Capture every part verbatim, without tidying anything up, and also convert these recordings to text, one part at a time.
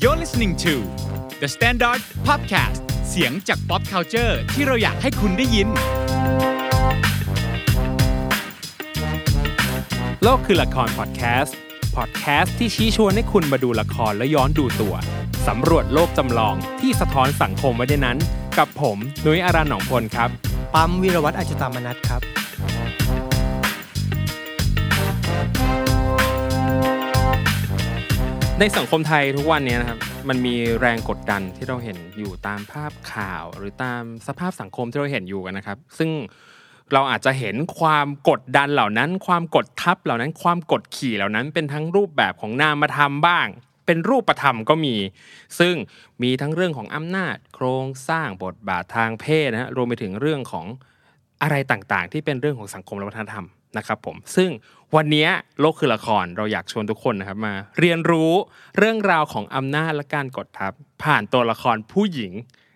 You're listening to The Standard Podcast เสียงจาก Pop Culture ที่เราอยากให้คุณได้ยินโลกคือละครพอดแคสต์พอดแคสต์ที่ชี้ชวนให้คุณมาดูละครและย้อนดูตัวสำรวจโลกจำลองที่สะท้อนสังคมไว้ในนั้นกับผมนุ้ยอารันหนองพลครับปั๊มวีรวัฒน์อจิตามนัสครับในสังคมไทยทุกวันนี้นะครับมันมีแรงกดดันที่เราเห็นอยู่ตามภาพข่าวหรือตามสภาพสังคมที่เราเห็นอยู่กันนะครับซึ่งเราอาจจะเห็นความกดดันเหล่านั้นความกดทับเหล่านั้นความกดขี่เหล่านั้นเป็นทั้งรูปแบบของนามธรรมบ้างเป็นรูปธรรมก็มีซึ่งมีทั้งเรื่องของอำนาจโครงสร้างบทบาททางเพศนะฮะรวมไปถึงเรื่องของอะไรต่างๆที่เป็นเรื่องของสังคมและวัฒนธรรมนะครับผมซึ่งวันนี้โลกคือละครเราอยากชวนทุกคนนะครับมาเรียนรู้เรื่องราวของอำนาจและการกดทับผ่านตัวละครผู้หญิง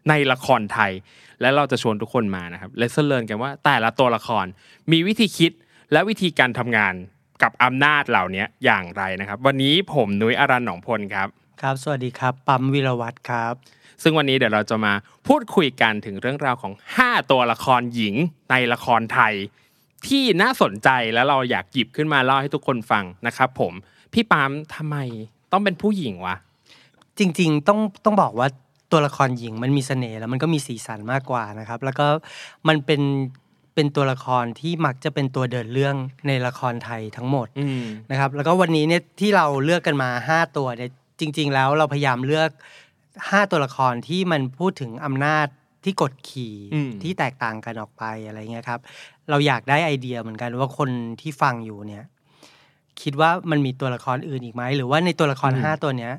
ในละครไทยและเราจะชวนทุกคนมานะครับเลสเลิร์นกันว่าแต่ละตัวละครมีวิธีคิดและวิธีการทำงานกับอำนาจเหล่านี้อย่างไรนะครับวันนี้ผมนุ้ยอารันหนองพลครับครับสวัสดีครับปั๊มวีรวัฒน์ครับซึ่งวันนี้เดี๋ยวเราจะมาพูดคุยกันถึงเรื่องราวของห้าตัวละครหญิงในละครไทยที่น่าสนใจแล้วเราอยากหยิบขึ้นมาเล่าให้ทุกคนฟังนะครับผมพี่ปั๊มทำไมต้องเป็นผู้หญิงวะจริงๆต้องต้องบอกว่าตัวละครหญิงมันมีเสน่ห์แล้วมันก็มีสีสันมากกว่านะครับแล้วก็มันเป็นเป็นตัวละครที่มักจะเป็นตัวเดินเรื่องในละครไทยทั้งหมดนะครับแล้วก็วันนี้เนี่ยที่เราเลือกกันมาห้าตัวเนี่ยจริงๆแล้วเราพยายามเลือกห้าตัวละครที่มันพูดถึงอำนาจที่กดขี่ที่แตกต่างกันออกไปอะไรเงี้ยครับเราอยากได้ไอเดียเหมือนกันว่าคนที่ฟังอยู่เนี่ยคิดว่ามันมีตัวละครอื่นอีกไหมหรือว่าในตัวละครห้าตัวเนี้ย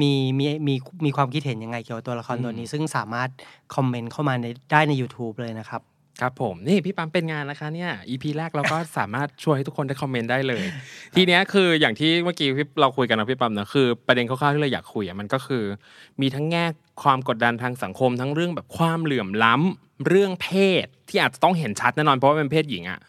มีมีมีมีความคิดเห็นยังไงเกี่ยวกับตัวละครตัวนี้ซึ่งสามารถคอมเมนต์เข้ามาในได้ใน YouTube เลยนะครับครับผมนี่พี่ปั๊มเป็นงานนะคะเนี่ย อี พี แรกเราก็สามารถช่วยให้ทุกคนได้คอมเมนต์ได้เลย ทีเนี้ยคืออย่างที่เมื่อกี้เราคุยกันนะพี่ปั๊มนะคือประเด็นคร่าวๆที่เราอยากคุยอ่ะมันก็คือมีทั้งแง่ความกดดันทางสังคมทั้งเรื่องแบบความเหลื่อมล้ำเรื่องเพศที่อาจจะต้องเห็นชัดแน่นอนเพราะว่าเป็นเพศหญิงอ่ะ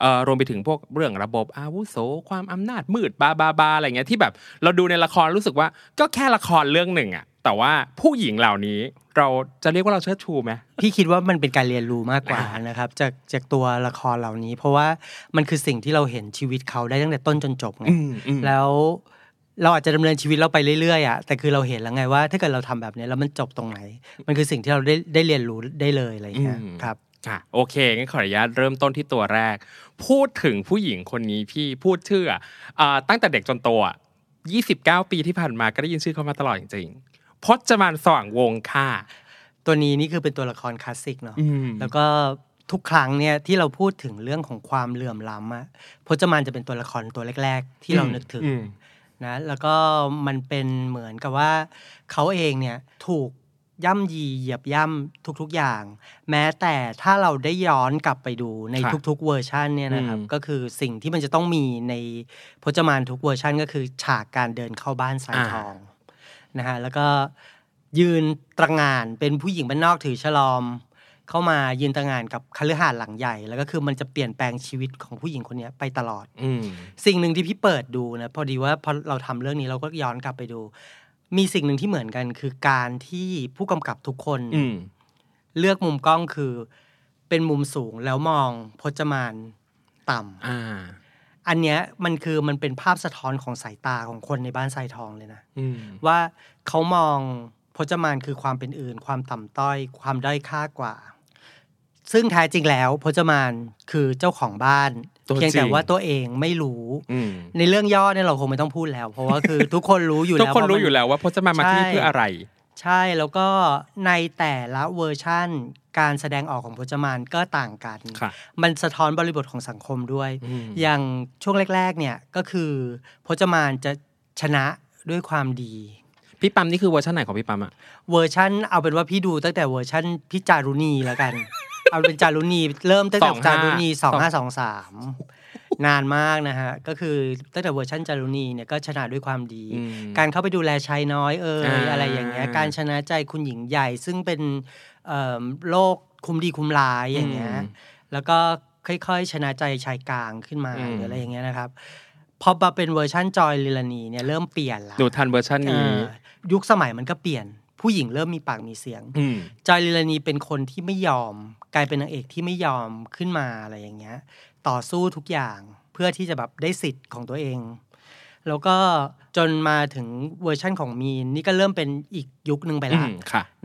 เอ่อรวมไปถึงพวกเรื่องระบบอาวุโสความอำนาจมืดบาบาบาอะไรเงี้ยที่แบบเราดูในละครรู้สึกว่าก็แค่ละครเรื่องหนึ่งอ่ะแต่ว่าผู้หญิงเหล่านี้เราจะเรียกว่าเราเชิดชูไหมพี่คิดว่ามันเป็นการเรียนรู้มากกว่านะครับจากจากตัวละครเหล่านี้เพราะว่ามันคือสิ่งที่เราเห็นชีวิตเขาได้ตั้งแต่ต้นจนจบไงแล้วเราอาจจะดำเนินชีวิตเราไปเรื่อยๆอ่ะแต่คือเราเห็นแล้วไงว่าถ้าเกิดเราทำแบบนี้แล้วมันจบตรงไหนมันคือสิ่งที่เราได้ได้เรียนรู้ได้เลยอะไรเงี้ยครับค่ะโอเคงั้นขออนุญาตเริ่มต้นที่ตัวแรกพูดถึงผู้หญิงคนนี้พี่พูดชื่ออ่าตั้งแต่เด็กจนโตอ่ะยี่สิบเก้าปีที่ผ่านมาก็ได้ยินชื่อเขามาตลอดจริงๆพจมานสว่างวงศ์ค่ะตัวนี้นี่คือเป็นตัวละครคลาสสิกเนาะแล้วก็ทุกครั้งเนี่ยที่เราพูดถึงเรื่องของความเหลื่อมล้ำอ่ะพจมานจะเป็นตัวละครตัวแรกๆที่เรานึกถึงนะแล้วก็มันเป็นเหมือนกับว่าเขาเองเนี่ยถูกย่ำยีเหยียบย่ำทุกๆอย่างแม้แต่ถ้าเราได้ย้อนกลับไปดูในทุกๆเวอร์ชันเนี่ยนะครับก็คือสิ่งที่มันจะต้องมีในพจมานทุกเวอร์ชันก็คือฉากการเดินเข้าบ้านสายทองนะฮะแล้วก็ยืนตระหง่านเป็นผู้หญิงบ้านนอกถือฉลอมเข้ามายืนตระหง่านกับคฤหาสน์หลังใหญ่แล้วก็คือมันจะเปลี่ยนแปลงชีวิตของผู้หญิงคนนี้ไปตลอดสิ่งหนึ่งที่พี่เปิดดูนะพอดีว่าพอเราทำเรื่องนี้เราก็ย้อนกลับไปดูมีสิ่งหนึ่งที่เหมือนกันคือการที่ผู้กำกับทุกคนเลือกมุมกล้องคือเป็นมุมสูงแล้วมองพจมานต่ำ อ, อันเนี้ยมันคือมันเป็นภาพสะท้อนของสายตาของคนในบ้านทรายทองเลยนะว่าเขามองพจมานคือความเป็นอื่นความต่ำต้อยความด้อยค่ากว่าซึ่งแท้จริงแล้วพจมานคือเจ้าของบ้านเพียงแต่ว่าตัวเองไม่รู้ในเรื่องย่อเนี่ยเราคงไม่ต้องพูดแล้วเพราะว่าคือทุกคนรู้อยู่แล้วทุกคนรู้อยู่แล้วว่าพจมานมาที่เพื่ออะไรใช่แล้วก็ในแต่ละเวอร์ชั่นการแสดงออกของพจมานก็ต่างกันมันสะท้อนบริบทของสังคมด้วยอย่างช่วงแรกๆเนี่ยก็คือพจมานจะชนะด้วยความดีพี่ปั๊มนี่คือเวอร์ชันไหนของพี่ปั๊มอะเวอร์ชันเอาเป็นว่าพี่ดูตั้งแต่เวอร์ชันพี่จารุณีแล้วกันเอาเป็นจารุณีเริ่มตั้งแต่จารุณีสองห้าสองสามนานมากนะฮะก็คือตั้งแต่เวอร์ชันจารุณีเนี่ยก็ชนะด้วยความดีการเข้าไปดูแลชายน้อยเอ่ยอะไรอย่างเงี้ยการชนะใจคุณหญิงใหญ่ซึ่งเป็นเอ่อโรคคุมดีคุมร้ายอย่างเงี้ยแล้วก็ค่อยๆชนะใจชายกลางขึ้นมาหรืออะไรอย่างเงี้ยนะครับพ พอมาเป็นเวอร์ชันจอยลิลานีเนี่ยเริ่มเปลี่ยนละหนูทันเวอร์ชันนี้ยุคสมัยมันก็เปลี่ยนผู้หญิงเริ่มมีปากมีเสียงจอยลิลานีเป็นคนที่ไม่ยอมกลายเป็นนางเอกที่ไม่ยอมขึ้นมาอะไรอย่างเงี้ยต่อสู้ทุกอย่างเพื่อที่จะแบบได้สิทธิ์ของตัวเองแล้วก็จนมาถึงเวอร์ชั่นของมีนนี่ก็เริ่มเป็นอีกยุคนึงไปละ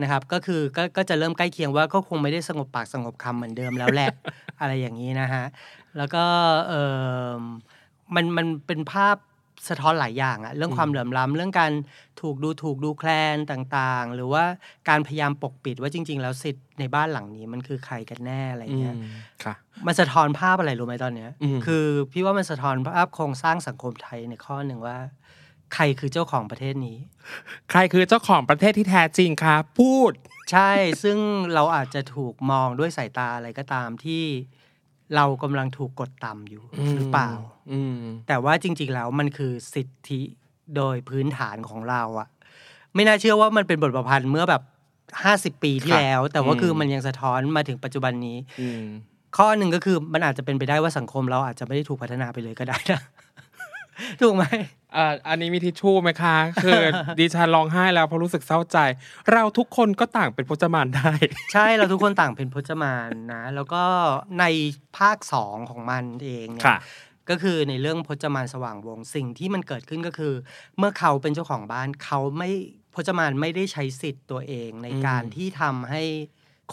นะครับก็คือ ก็ ก็จะเริ่มใกล้เคียงว่าก็คงไม่ได้สงบปากสงบคำเหมือนเดิมแล้วแหละ อะไรอย่างนี้นะฮะแล้วก็เออมันมันเป็นภาพสะท้อนหลายอย่างอะเรื่องความเหลื่อมล้ำเรื่องการถูกดูถูกดูแคลนต่างๆหรือว่าการพยายามปกปิดว่าจริงๆแล้วสิทธิ์ในบ้านหลังนี้มันคือใครกันแน่อะไรเงี้ยมันสะท้อนภาพอะไรรู้ไหมตอนเนี้ยคือพี่ว่ามันสะท้อนภาพโครงสร้างสังคมไทยในข้อหนึ่งว่าใครคือเจ้าของประเทศนี้ใครคือเจ้าของประเทศที่แท้จริงครับพูดใช่ซึ่งเราอาจจะถูกมองด้วยสายตาอะไรก็ตามที่เรากำลังถูกกดต่ำอยู่หรือเปล่าแต่ว่าจริงๆแล้วมันคือสิทธิโดยพื้นฐานของเราอะไม่น่าเชื่อว่ามันเป็นบทประพันธ์เมื่อแบบห้าสิบปีที่แล้วแต่ว่าคือมันยังสะท้อนมาถึงปัจจุบันนี้ข้อหนึ่งก็คือมันอาจจะเป็นไปได้ว่าสังคมเราอาจจะไม่ได้ถูกพัฒนาไปเลยก็ได้นะถูกไหมอ่าอันนี้มีทิชชู่ไหมคะคือดิฉันร้องไห้แล้วเพราะรู้สึกเศร้าใจเราทุกคนก็ต่างเป็นพจมานได้ใช่เราทุกคนต่างเป็นพจมานนะแล้วก็ในภาคสองของมันเองเนี่ยก็คือในเรื่องพจมานสว่างวงสิ่งที่มันเกิดขึ้นก็คือเมื่อเขาเป็นเจ้าของบ้านเขาไม่พจมานไม่ได้ใช้สิทธิ์ตัวเองในการที่ทำให้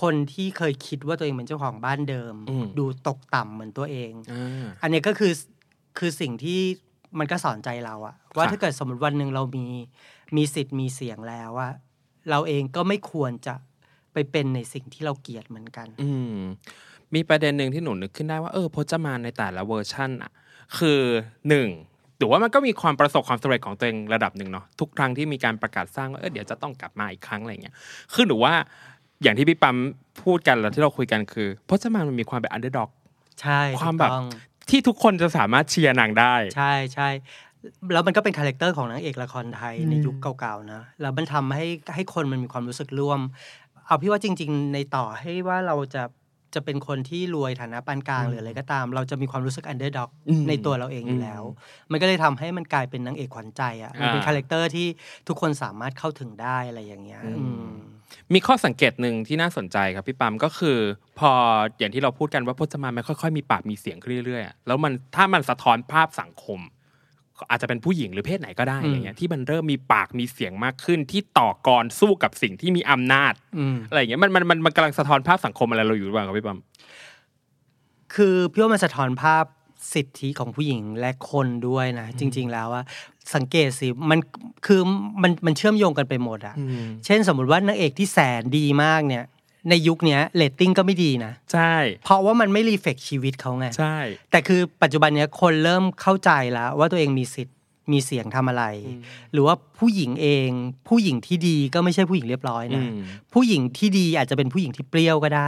คนที่เคยคิดว่าตัวเองเป็นเจ้าของบ้านเดิมดูตกต่ำเหมือนตัวเองอันนี้ก็คือคือสิ่งที่มันก็สอนใจเราอะว่าถ้าเกิดสมมติวันหนึ่งเรามีมีสิทธิ์มีเสียงแล้วอะเราเองก็ไม่ควรจะไปเป็นในสิ่งที่เราเกลียดเหมือนกันมีประเด็นหนึ่งที่หนูนึกขึ้นได้ว่าเออพจมานในแต่ละเวอร์ชันอะคือหนึ่งถือว่ามันก็มีความประสบความสำเร็จของตัวเองระดับหนึ่งเนาะทุกครั้งที่มีการประกาศสร้างว่าเออเดี๋ยวจะต้องกลับมาอีกครั้งอะไรเงี้ยคือหนูว่าอย่างที่พี่ปั๊มพูดกันแล้วที่เราคุยกันคือพจมานมันมีความเป็นอันเดอร์ด็อกใช่ความแบบที่ทุกคนจะสามารถเชียร์นางได้ใช่ใช่แล้วมันก็เป็นคาแรคเตอร์ของนางเอกละครไทยในยุคเก่าๆนะแล้วมันทำให้ให้คนมันมีความรู้สึกร่วมเอาพี่ว่าจริงๆในต่อให้ว่าเราจะจะเป็นคนที่รวยฐานะปานกลางหรืออะไรก็ตามเราจะมีความรู้สึกอันเดอร์ด็อกในตัวเราเองอยู่แล้วมันก็เลยทำให้มันกลายเป็นนางเอกขวัญใจอ่ะมันเป็นคาแรคเตอร์ที่ทุกคนสามารถเข้าถึงได้อะไรอย่างเงี้ยมีข้อสังเกตหนึ่งที่น่าสนใจครับพี่ปั๊มก็คือพออย่างที่เราพูดกันว่าพจมานมันค่อยๆมีปากมีเสียงขึ้นเรื่อยๆแล้วมันถ้ามันสะท้อนภาพสังคมอาจจะเป็นผู้หญิงหรือเพศไหนก็ได้อะไรเงี้ยที่มันเริ่มมีปากมีเสียงมากขึ้นที่ต่อกรสู้กับสิ่งที่มีอำนาจอะไรเงี้ยมันมันมันมันกำลังสะท้อนภาพสังคมอะไรเราอยู่บ้างครับพี่ปั๊มคือพี่ว่ามันสะท้อนภาพสิทธิของผู้หญิงและคนด้วยนะจริงๆแล้วว่าสังเกตสิมันคือมันมันเชื่อมโยงกันไปหมดอ่ะเช่นสมมุติว่านางเอกที่แสนดีมากเนี่ยในยุคเนี้ยเรตติ้งก็ไม่ดีนะใช่เพราะว่ามันไม่รีเฟล็กชีวิตเขาไงใช่แต่คือปัจจุบันเนี้ยคนเริ่มเข้าใจแล้วว่าตัวเองมีสิทธิ์มีเสียงทำอะไรหรือว่าผู้หญิงเองผู้หญิงที่ดีก็ไม่ใช่ผู้หญิงเรียบร้อยนะผู้หญิงที่ดีอาจจะเป็นผู้หญิงที่เปรี้ยวก็ได้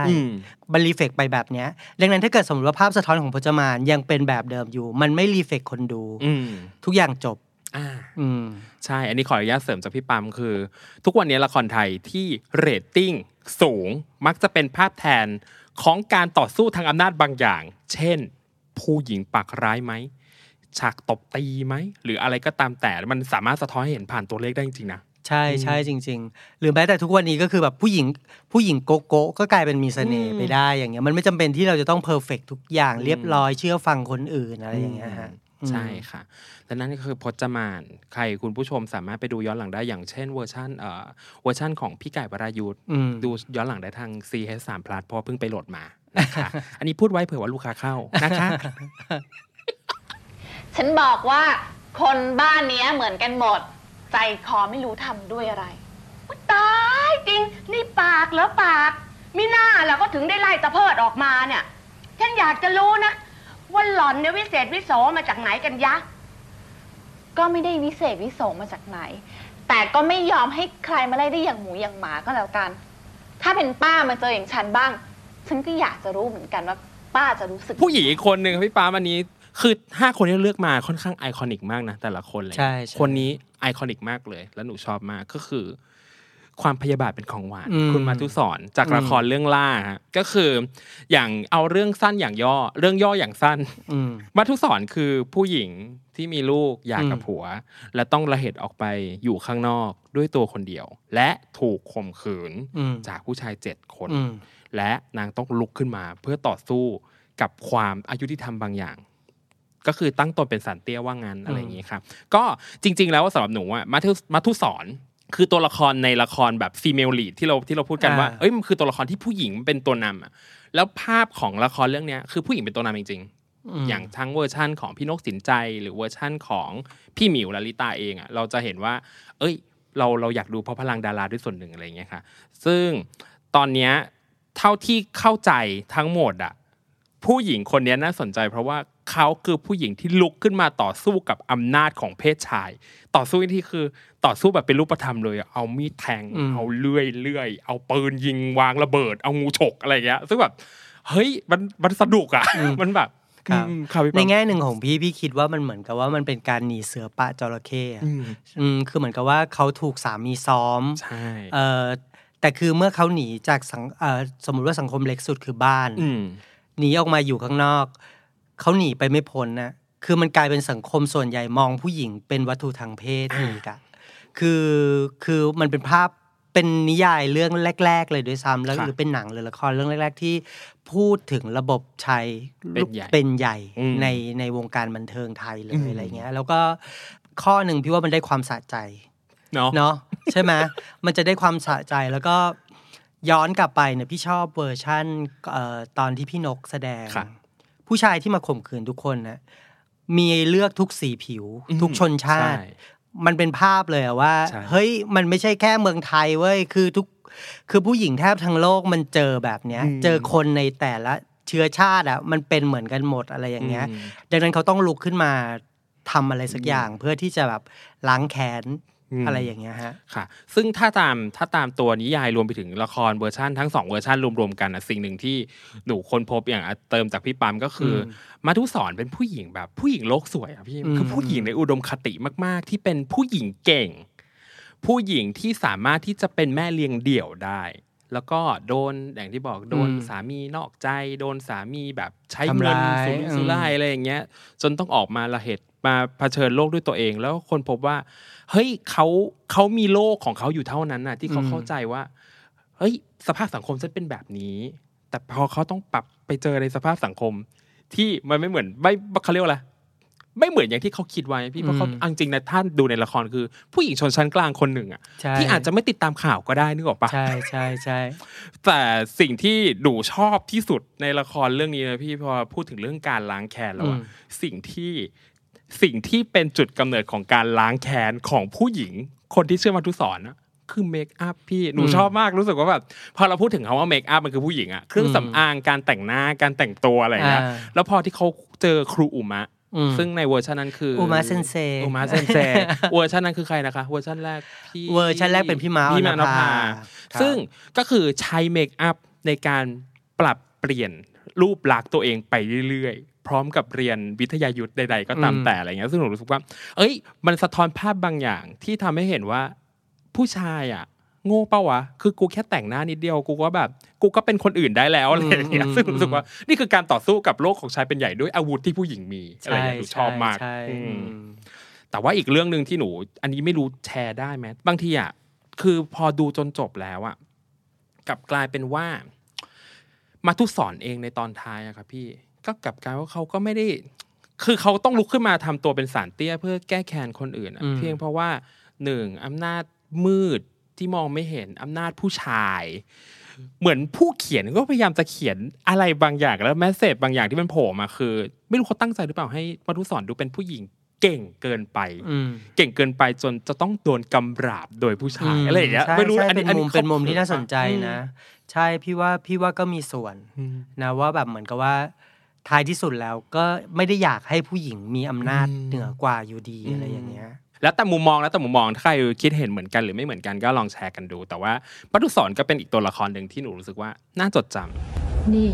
มันรีเฟกไปแบบเนี้ยดังนั้นถ้าเกิดสมมติว่าภาพสะท้อนของพจมานยังเป็นแบบเดิมอยู่มันไม่รีเฟกคนดูทุกอย่างจบอ่าอืมใช่อันนี้ขออนุญาตเสริมจากพี่ปั๊มคือทุกวันนี้ละครไทยที่เรตติ้งสูงมักจะเป็นภาพแทนของการต่อสู้ทางอำนาจบางอย่างเช่นผู้หญิงปากร้ายไหมฉากตบตีไหมหรืออะไรก็ตามแต่มันสามารถสะท้อนให้เห็นผ่านตัวเลขได้จริงๆนะใช่ใช่จริงๆหรือแม้แต่ทุกวันนี้ก็คือแบบผู้หญิงผู้หญิงโกโก้ก็กลายเป็นมีเสน่ห์ไปได้อย่างเงี้ยมันไม่จำเป็นที่เราจะต้องเพอร์เฟกต์ทุกอย่างเรียบร้อยเชื่อฟังคนอื่นอะไรอย่างเงี้ยฮะใช่ค่ะดังนั้นก็คือพจมานใครคุณผู้ชมสามารถไปดูย้อนหลังได้อย่างเช่นเวอร์ชันเอ่อเวอร์ชันของพี่ไก่วรายุทธดูย้อนหลังได้ทาง ซี เอช ทรี Plus เพราะเพิ่งไปโหลดมานะคะอันนี้พูดไว้เผื่อว่าลูกค้าเข้านะคะฉันบอกว่าคนบ้านเนี้ยเหมือนกันหมดใจคอไม่รู้ทำด้วยอะไรตายจริงนี่ปากเหรอปากมิน่าเราก็ถึงได้ไล่ตะเพิดออกมาเนี่ยฉันอยากจะรู้นะว่าหล่อนเนี่ยวิเศษวิโสมาจากไหนกันยะก็ไม่ได้วิเศษวิโสมาจากไหนแต่ก็ไม่ยอมให้ใครมาไล่ได้อย่างหมูอย่างหมาก็แล้วกันถ้าเป็นป้ามาเจออย่างฉันบ้างฉันก็อยากจะรู้เหมือนกันว่าป้าจะรู้สึกผู้หญิงอีกคนนึงพี่ป้าวันนี้คือห้าคนที่เลือกมาค่อนข้างไอคอนิกมากนะแต่ละคนเลยคนนี้ไอคอนิกมากเลยและหนูชอบมากก็คือ ความพยาบาทเป็นของหวานคุณมัธุศรจากละครเรื่องล่าก็คืออย่างเอาเรื่องสั้นอย่างย่อเรื่องย่ออย่างสั้นมัธุศรคือผู้หญิงที่มีลูกอยากกับผัวและต้องละเหตุออกไปอยู่ข้างนอกด้วยตัวคนเดียวและถูกข่มขืนจากผู้ชายเจ็ดคนและนางต้องลุกขึ้นมาเพื่อต่อสู้กับความอายุที่ทำบางอย่างก็คือตั้งตนเป็นสันเตี้ยว่างั้นอะไรอย่างงี้ครับก็จริงๆแล้วสำหรับหนูอ่ะมัธุมัธุศรคือตัวละครในละครแบบฟีเมลลีดที่เราที่เราพูดกันว่าเอ้ยมันคือตัวละครที่ผู้หญิงเป็นตัวนำอ่ะแล้วภาพของละครเรื่องเนี้ยคือผู้หญิงเป็นตัวนำจริงๆอย่างทั้งเวอร์ชั่นของพี่นกสินใจหรือเวอร์ชั่นของพี่หมิวลลิตาเองอ่ะเราจะเห็นว่าเอ้ยเราเราอยากดูเพราะพลังดาราด้วยส่วนหนึ่งอะไรอย่างเงี้ยค่ะซึ่งตอนเนี้ยเท่าที่เข้าใจทั้งหมดอ่ะผู้หญิงคนนี้น่าสนใจเพราะว่าเขาคือผู้หญิงที่ลุกขึ้นมาต่อสู้กับอำนาจของเพศชายต่อสู้ที่คือต่อสู้แบบเป็นรูปธรรมเลยเอามีดแทงเอาเลื่อยเลื่อยเอาปืนยิงวางระเบิดเอางูฉกอะไรเงี้ยซึ่งแบบเฮ้ยมันมันสนุกอ่ะมันแบบในแง่หนึ่งของพี่พี่คิดว่ามันเหมือนกับว่ามันเป็นการหนีเสือปะจระเข้อ่ะคือเหมือนกับว่าเขาถูกสามีซ้อมแต่คือเมื่อเขาหนีจากสมมติว่าสังคมเล็กสุดคือบ้านหนีออกมาอยู่ข้างนอกเขาหนีไปไม่พ้นนะคือมันกลายเป็นสังคมส่วนใหญ่มองผู้หญิงเป็นวัตถุทางเพศนี่กะคือคือมันเป็นภาพเป็นนิยายเรื่องแรกๆเลยด้วยซ้ำแล้วหรือเป็นหนังหรือละครเรื่องแรกๆที่พูดถึงระบบชายเป็นใหญ่ในในวงการบันเทิงไทยเลยอะไรเงี้ยแล้วก็ข้อหนึ่งพี่ว่ามันได้ความสะใจเนาะ no. ใช่ไหม มันจะได้ความสะใจแล้วก็ย้อนกลับไปเนี่ยพี่ชอบเวอร์ชั่นตอนที่พี่นกแสดงผู้ชายที่มาข่มขืนทุกคนนะมีเลือกทุกสีผิวทุกชนชาติมันเป็นภาพเลยว่าเฮ้ยมันไม่ใช่แค่เมืองไทยเว้ยคือทุกคือผู้หญิงแทบทั้งโลกมันเจอแบบเนี้ยเจอคนในแต่ละเชื้อชาติอ่ะมันเป็นเหมือนกันหมดอะไรอย่างเงี้ยดังนั้นเขาต้องลุกขึ้นมาทำอะไรสักอย่างเพื่อที่จะแบบล้างแค้นอะไรอย่างเงี้ยฮะค่ะซึ่งถ้าตามถ้าตามตัวนิยายรวมไปถึงละครเวอร์ชันทั้งสองเวอร์ชันรวมๆกันนะสิ่งหนึ่งที่หนูค้นพบอย่างเติมจากพี่ปั๊มก็คือมัธุศรเป็นผู้หญิงแบบผู้หญิงโลกสวยอะพี่คือผู้หญิงในอุดมคติมากๆที่เป็นผู้หญิงเก่งผู้หญิงที่สามารถที่จะเป็นแม่เลี้ยงเดี่ยวได้แล้วก็โดนอย่างที่บอกโดนสามีนอกใจโดนสามีแบบใช้เงินสุรุ่ยสุร่ายอะไรอย่างเงี้ยจนต้องออกมาละเหตุมาเผชิญโลกด้วยตัวเองแล้วคนพบว่าเฮ้ยเขาเขามีโลกของเขาอยู่เท่านั้นน่ะที่เขาเข้าใจว่าเฮ้ยสภาพสังคมฉันเป็นแบบนี้แต่พอเขาต้องปรับไปเจอในสภาพสังคมที่มันไม่เหมือนไม่เขาเรียกว่าอะไรไม่เหมือนอย่างที่เขาคิดไว้พี่เพราะเขาจริงๆนะท่านดูในละครคือผู้หญิงชนชั้นกลางคนหนึ่งอ่ะที่อาจจะไม่ติดตามข่าวก็ได้นึกออกปะใช่ใช่ใช่แต่สิ่งที่หนูชอบที่สุดในละครเรื่องนี้นะพี่พอพูดถึงเรื่องการล้างแค้นแล้วสิ่งที่สิ่งที่เป็นจุดกำเนิดของการล้างแค้นของผู้หญิงคนที่เชื่อมัธุศรนะคือเมคอัพพี่หนูชอบมากรู้สึกว่าแบบพอเราพูดถึงคำว่าเมคอัพมันคือผู้หญิงอะเครื่องสำอางการแต่งหน้าการแต่งตัวอะไรอย่างเงี้ยแล้วพอที่เขาเจอครูอุมะซึ่งในเวอร์ชันนั้นคืออุมะเซนเซอุมะเซนเซเวอร์ชันนั้นคือใครนะคะเวอร์ชันแรกพี่เวอร์ชันแรกเป็นพี่มาพี่มานภาซึ่งก็คือใช้เมคอัพในการปรับเปลี่ยนรูปลักษณ์ตัวเองไปเรื่อยพร้อมกับเรียนวิทยายุทธ์ใดๆก็ตามแต่อะไรเงี้ยซึ่งหนูรู้สึกว่าเอ้ยมันสะท้อนภาพบางอย่างที่ทำให้เห็นว่าผู้ชายอ่ะโง่เปล่าวะคือกูแค่แต่งหน้านิดเดียวกูก็แบบกูก็เป็นคนอื่นได้แล้วอะไรเงี้ยซึ่งรู้สึกว่านี่คือการต่อสู้กับโลกของชายเป็นใหญ่ด้วยอาวุธที่ผู้หญิงมีอะไรอย่างเงี้ยหนูชอบมากแต่ว่าอีกเรื่องนึงที่หนูอันนี้ไม่รู้แชร์ได้ไหมบางทีอ่ะคือพอดูจนจบแล้วอ่ะกลับกลายเป็นว่ามัธุศรเองในตอนท้ายอะครับพี่ก็กลับกลายว่าเขาก็ไม่ได้คือเขาต้องลุกขึ้นมาทำตัวเป็นสารเตี้ยเพื่อแก้แค้นคนอื่นเพียงเพราะว่าหนึ่งอำนาจมืดที่มองไม่เห็นอำนาจผู้ชายเหมือนผู้เขียนก็พยายามจะเขียนอะไรบางอย่างแล้วแมสเสจบางอย่างที่มันโผล่มาคือไม่รู้เขาตั้งใจหรือเปล่าให้มัธุศรดูเป็นผู้หญิงเก่งเกินไปเก่งเกินไปจนจะต้องโดนกำราบโดยผู้ชายอะไรอย่างเงี้ยไม่รู้อันนี้อันนี้เป็นมุมที่น่าสนใจนะใช่พี่ว่าพี่ว่าก็มีส่วนนะว่าแบบเหมือนกับว่าท้ายที่สุดแล้วก็ไม่ได้อยากให้ผู้หญิงมีอำนาจเหนือกว่าอยู่ดีอะไรอย่างเงี้ยแล้วแต่มุมมองแล้วแต่มุมมองถ้าใครคิดเห็นเหมือนกันหรือไม่เหมือนกันก็ลองแชร์กันดูแต่ว่ามัธุศรก็เป็นอีกตัวละครหนึ่งที่หนูรู้สึกว่าน่าจดจำนี่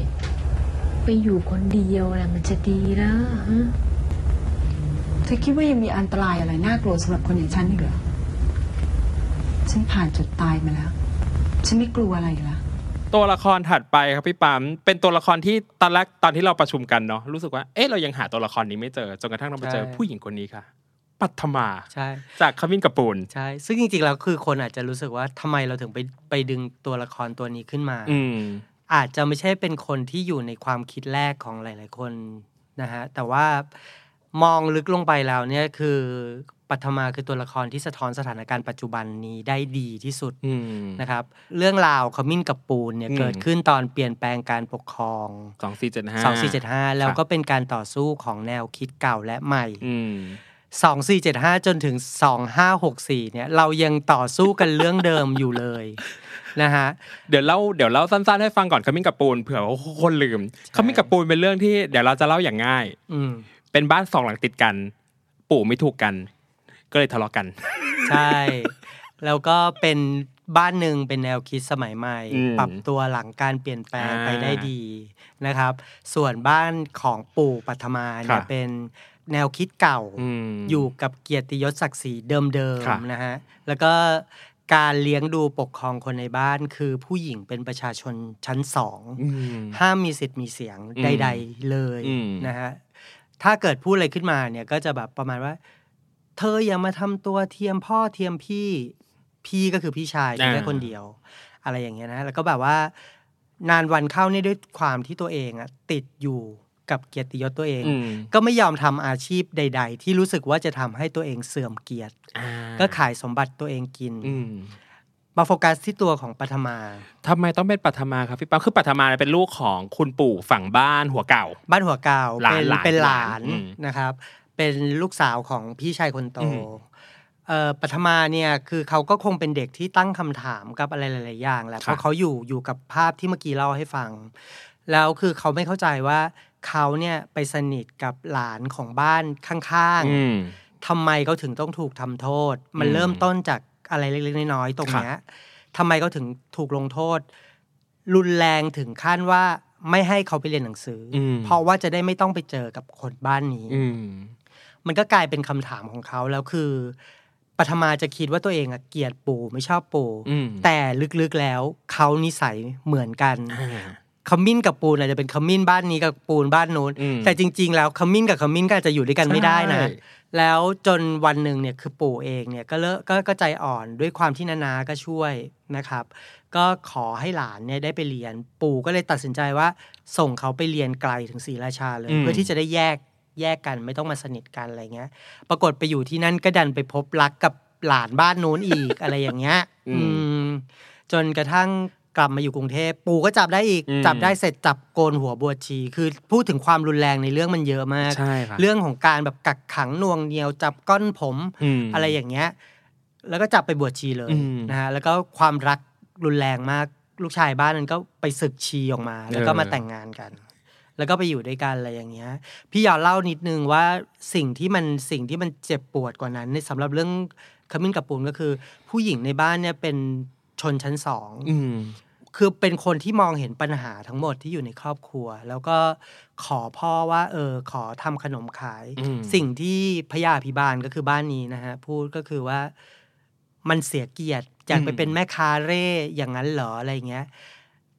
ไปอยู่คนเดียวล่ะมันจะดีนะฮะเธอคิดว่ายังมีอันตรายอะไรน่ากลัวสำหรับคนอย่างฉันอีกเหรอฉัน ฉันผ่านจุดตายมาแล้วฉันไม่กลัวอะไรอีกแล้วตัวละครถัดไปครับพี่ปั๊มเป็นตัวละครที่ตอนแรกตอนที่เราประชุมกันเนาะรู้สึกว่าเอ๊ะเรายังหาตัวละครนี้ไม่เจอจนกระทั่งเราไปเจอผู้หญิงคนนี้ค่ะปัทมาใช่จากขมิ้นกับปูนใช่ซึ่งจริงๆแล้วคือคนอาจจะรู้สึกว่าทำไมเราถึงไปไปดึงตัวละครตัวนี้ขึ้นมาอืมอาจจะไม่ใช่เป็นคนที่อยู่ในความคิดแรกของหลายๆคนนะฮะแต่ว่ามองลึกลงไปแล้วเนี่ยคือปัทมาคือตัวละครที่สะท้อนสถานการณ์ปัจจุบันนี้ได้ดีที่สุดนะครับเรื่องราวขมิ้นกับปูนเนี่ยเกิดขึ้นตอนเปลี่ยนแปลงการปกครองสองพันสี่ร้อยเจ็ดสิบห้าแล้วก็เป็นการต่อสู้ของแนวคิดเก่าและใหม่สองพันสี่ร้อยเจ็ดสิบห้าจนถึงสองพันห้าร้อยหกสิบสี่เนี่ยเรายังต่อสู้กันเรื่องเดิมอยู่เลยนะฮะเดี๋ยวเล่าเดี๋ยวเล่าสั้นๆให้ฟังก่อนขมิ้นกับปูนเผื่อคนลืมขมิ้นกับปูนเป็นเรื่องที่เดี๋ยวเราจะเล่าอย่างง่ายเป็นบ้านสองหลังติดกันปู่ไม่ถูกกันก็เลยทะเลาะกันใช่แล้วก็เป็นบ้านหนึ่งเป็นแนวคิดสมัยใหม่ปรับตัวหลังการเปลี่ยนแปลงไปได้ดีนะครับส่วนบ้านของปู่ปัทมาเนี่ยเป็นแนวคิดเก่าอยู่กับเกียรติยศศักดิ์ศรีเดิมๆนะฮะแล้วก็การเลี้ยงดูปกครองคนในบ้านคือผู้หญิงเป็นประชาชนชั้นสองห้ามมีสิทธิ์มีเสียงใดๆเลยนะฮะถ้าเกิดพูดอะไรขึ้นมาเนี่ยก็จะแบบประมาณว่าเธออย่ามาทำตัวเทียมพ่อเทียมพี่พี่ก็คือพี่ชายแค่คนเดียวอะไรอย่างเงี้ยนะแล้วก็แบบว่านานวันเข้านี่ด้วยความที่ตัวเองอะติดอยู่กับเกียรติยศตัวเองก็ไม่ยอมทำอาชีพใดๆที่รู้สึกว่าจะทำให้ตัวเองเสื่อมเกียรติก็ขายสมบัติตัวเองกินมาโฟกัสที่ตัวของปัทมาทำไมต้องเป็นปัทมาครับพี่ปั๊มคือปัทมาเป็นลูกของคุณปู่ฝั่งบ้านหัวเก่าบ้านหัวเก่าเป็นเป็นหลานนะครับเป็นลูกสาวของพี่ชายคนโตเอ่อปัทมาเนี่ยคือเขาก็คงเป็นเด็กที่ตั้งคำถามกับอะไรหลายๆอย่างแหละเพราะเขาอยู่อยู่กับภาพที่เมื่อกี้เล่าให้ฟังแล้วคือเขาไม่เข้าใจว่าเขาเนี่ยไปสนิทกับหลานของบ้านข้างๆทำไมเขาถึงต้องถูกทำโทษมันเริ่มต้นจากอะไรเล็กๆน้อยๆตรงเนี้ยทำไมเขาถึงถูกลงโทษรุนแรงถึงขั้นว่าไม่ให้เขาไปเรียนหนังสือเพราะว่าจะได้ไม่ต้องไปเจอกับคนบ้านนี้มันก็กลายเป็นคำถามของเขาแล้วคือปัทมาจะคิดว่าตัวเองอะเกลียดปู่ไม่ชอบปู่แต่ลึกๆแล้วเขานิสัยเหมือนกันขมิ้นกับปูนอาจจะเป็นขมิ้นบ้านนี้กับปูนบ้านโน้นแต่จริงๆแล้วขมิ้นกับขมิ้นก็อาจจะอยู่ด้วยกันไม่ได้นะแล้วจนวันนึงเนี่ยคือปู่เองเนี่ยก็เลอะก็ใจอ่อนด้วยความที่นานาก็ช่วยนะครับก็ขอให้หลานเนี่ยได้ไปเรียนปู่ก็เลยตัดสินใจว่าส่งเขาไปเรียนไกลถึงศรีราชาเลยเพื่อที่จะได้แยกแยกกันไม่ต้องมาสนิทกันอะไรเงี้ยปรากฏไปอยู่ที่นั่นก็ดันไปพบรักกับหลานบ้านโน้นอีก อะไรอย่างเงี้ยจนกระทั่งกลับมาอยู่กรุงเทพปู่ก็จับได้อีกจับได้เสร็จจับโกนหัวบัวชีคือพูดถึงความรุนแรงในเรื่องมันเยอะมากเรื่องของการแบบกักขังน่วงเหนี่ยวจับก้อนผมอะไรอย่างเงี้ยแล้วก็จับไปบวชชีเลยนะฮะแล้วก็ความรักรุนแรงมากลูกชายบ้านนั้นก็ไปศึกชีออกมาแล้วก็มาแต่งงานกันแล้วก็ไปอยู่ด้วยกันอะไรอย่างเงี้ยพี่อยากเล่านิดนึงว่าสิ่งที่มันสิ่งที่มันเจ็บปวดกว่านั้นในสำหรับเรื่องขมิ้นกับปูนก็คือผู้หญิงในบ้านเนี่ยเป็นชนชั้นสองคือเป็นคนที่มองเห็นปัญหาทั้งหมดที่อยู่ในครอบครัวแล้วก็ขอพ่อว่าเออขอทำขนมขายสิ่งที่พญาพิบาลก็คือบ้านนี้นะฮะพูดก็คือว่ามันเสียเกียรติอยากไปเป็นแม่ค้าเร่อย่างนั้นเหรออะไรเงี้ย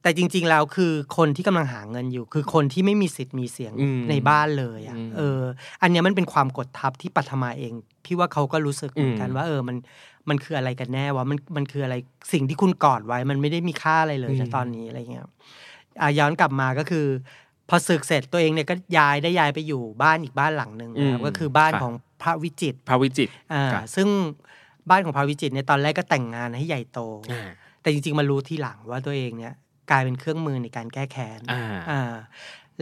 แต่จริงๆแล้วคือคนที่กำลังหาเงินอยู่คือคนที่ไม่มีสิทธิ์มีเสียงในบ้านเลยอ่ะเอออันเนี้ยมันเป็นความกดทับที่ปัทมาเองพี่ว่าเขาก็รู้สึกเหมือนกันว่าเออมันมันคืออะไรกันแน่วะมันมันคืออะไรสิ่งที่คุณกอดไว้มันไม่ได้มีค่าอะไรเลยนะตอนนี้อะไรเงี้ยอ่ะย้อนกลับมาก็คือพอศึกเสร็จตัวเองเนี่ยก็ย้ายได้ย้ายไปอยู่บ้านอีกบ้านหลังนึงนะครับก็คือบ้านของพระวิจิตรพระวิจิตรอ่าซึ่งบ้านของพระวิจิตรเนี่ยตอนแรกก็แต่งงานให้ใหญ่โตแต่จริงๆมารู้ทีหลังว่าตัวเองเนี่ยกลายเป็นเครื่องมือในการแก้แค้นอ่า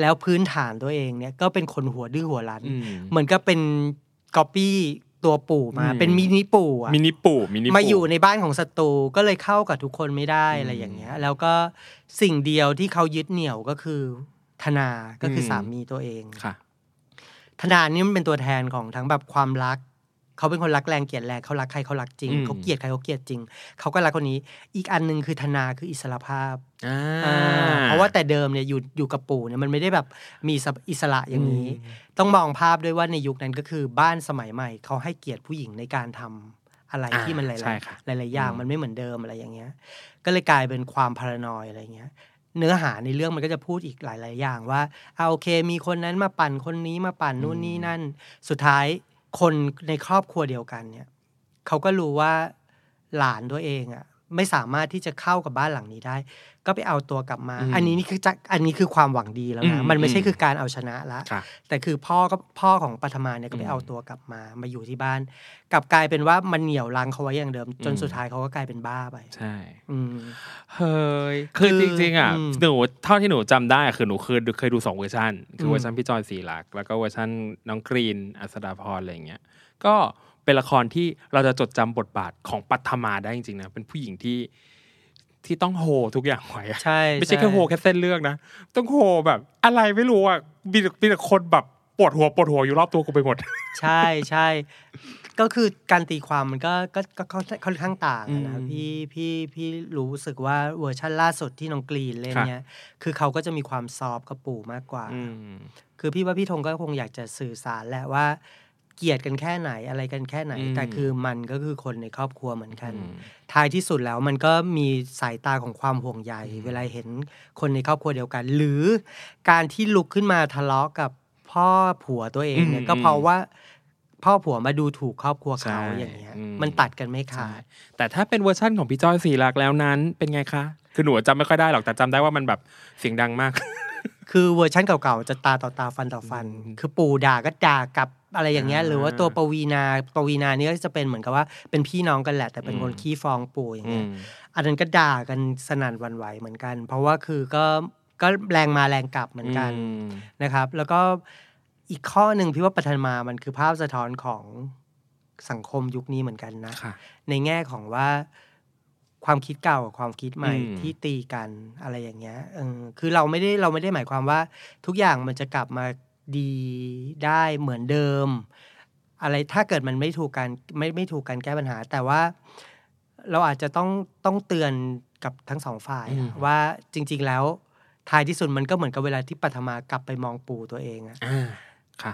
แล้วพื้นฐานตัวเองเนี่ยก็เป็นคนหัวดื้อหัวรั้นเหมือนกับเป็นก๊อปปี้ตัวปู่มาเป็นมินิปู่อ่ะมินิปู่มินิปู่มาอยู่ในบ้านของศัตรูก็เลยเข้ากับทุกคนไม่ได้อะไรอย่างเงี้ยแล้วก็สิ่งเดียวที่เขายึดเหนี่ยวก็คือธนาก็คือสามีตัวเองค่ะธนานี่มันเป็นตัวแทนของทั้งแบบความรักเขาเป็นคนรักแรงเกลียดแรงเขารักใครเขารักจริงเขาเกลียดใครเขาเกลียดจริงเขาก็รักคนนี้อีกอันนึงคือธนาคืออิสรภาพเพราะว่าแต่เดิมเนี่ยอยู่อยู่กับปู่เนี่ยมันไม่ได้แบบมีอิสระอย่างนี้ต้องมองภาพด้วยว่าในยุคนั้นก็คือบ้านสมัยใหม่เขาให้เกียรติผู้หญิงในการทำ อะไรที่มันหลายหลายอย่างมันไม่เหมือนเดิมอะไรอย่างเงี้ยก็เลยกลายเป็นความพารานอยอะไรเงี้ยเนื้อหาในเรื่องมันก็จะพูดอีกหลายๆอย่างว่าอ่ะโอเคมีคนนั้นมาปั่นคนนี้มาปั่นนู่นนี่นั่นสุดท้ายคนในครอบครัวเดียวกันเนี่ยเขาก็รู้ว่าหลานตัวเองอ่ะไม่สามารถที่จะเข้ากับบ้านหลังนี้ได้ก็ไปเอาตัวกลับมาอันนี้นี่คืออันนี้คือความหวังดีแล้วนะมันไม่ใช่คือการเอาชนะละแต่คือพ่อก็พ่อของปัทมาเนี่ยก็ไปเอาตัวกลับมามาอยู่ที่บ้านกลับกลายเป็นว่ามันเหนี่ยวรั้งเขาไว้อย่างเดิมจนสุดท้ายเขาก็กลายเป็นบ้าไปใช่เฮ้ยคือจริงๆอ่ะหนูเท่าที่หนูจำได้คือหนูเคยเคยดูสองเวอร์ชันคือเวอร์ชันพี่จอยศรีลักษณ์แล้วก็เวอร์ชันน้องกรีนอัศดาพรอะไรอย่างเงี้ยก็เป็นละครที่เราจะจดจำบทบาทของปัทมาได้จริงๆนะเป็นผู้หญิงที่ที่ต้องโฮทุกอย่างไว้ใช่ไม่ใช่แค่โฮแค่เส้นเรื่องนะต้องโฮแบบอะไรไม่รู้อ่ะมีมีแต่คนแบบปวดหัวปวดหัวอยู่รอบตัวกูไปหมดใช่ใช่ก็คือการตีความมันก็ก็ค่อนข้างต่างนะพี่พี่พี่รู้สึกว่าเวอร์ชันล่าสุดที่น้องกรีนเล่นเนี่ยคือเขาก็จะมีความซอฟต์กระปูมากกว่าคือพี่ว่าพี่ธงก็คงอยากจะสื่อสารแหละว่าเกลียดกันแค่ไหนอะไรกันแค่ไหนแต่คือมันก็คือคนในครอบครัวเหมือนกันท้ายที่สุดแล้วมันก็มีสายตาของความห่วงใยเวลาเห็นคนในครอบครัวเดียวกันหรือการที่ลุกขึ้นมาทะเลาะกับพ่อผัวตัวเองเนี่ยก็เพราะว่าพ่อผัวมาดูถูกครอบครัวเขาอย่างเงี้ยมันตัดกันไม่ขาดแต่ถ้าเป็นเวอร์ชั่นของพี่จ้อยศรีลักษณ์แล้วนั้นเป็นไงคะคือหนูจำไม่ค่อยได้หรอกแต่จำได้ว่ามันแบบเสียงดังมากคือเวอร์ชั่นเก่าๆจะตาต่อตาฟันต่อฟันคือปู่ด่าก็ด่ากับอะไรอย่างเงี้ยหรือว่าตัวปวีณาปวีณานี่ก็จะเป็นเหมือนกับว่าเป็นพี่น้องกันแหละแต่เป็นคนขี้ฟองปู่อย่างเงี้ยอันนั้นก็ด่ากันสนั่นหวั่นไหวเหมือนกันเพราะว่าคือก็ก็แรงมาแรงกลับเหมือนกันนะครับแล้วก็อีกข้อหนึ่งพี่ว่าปัทมามันคือภาพสะท้อนของสังคมยุคนี้เหมือนกันนะในแง่ของว่าความคิดเก่ากับความคิดใหม่ที่ตีกันอะไรอย่างเงี้ยเออคือเราไม่ได้เราไม่ได้หมายความว่าทุกอย่างมันจะกลับมาดีได้เหมือนเดิมอะไรถ้าเกิดมันไม่ถูกกันไม่ไม่ถูกกันแก้ปัญหาแต่ว่าเราอาจจะต้องต้องเตือนกับทั้งสองฝ่ายว่าจริงๆแล้วท้ายที่สุดมันก็เหมือนกับเวลาที่ปัทมากลับไปมองปู่ตัวเองอะ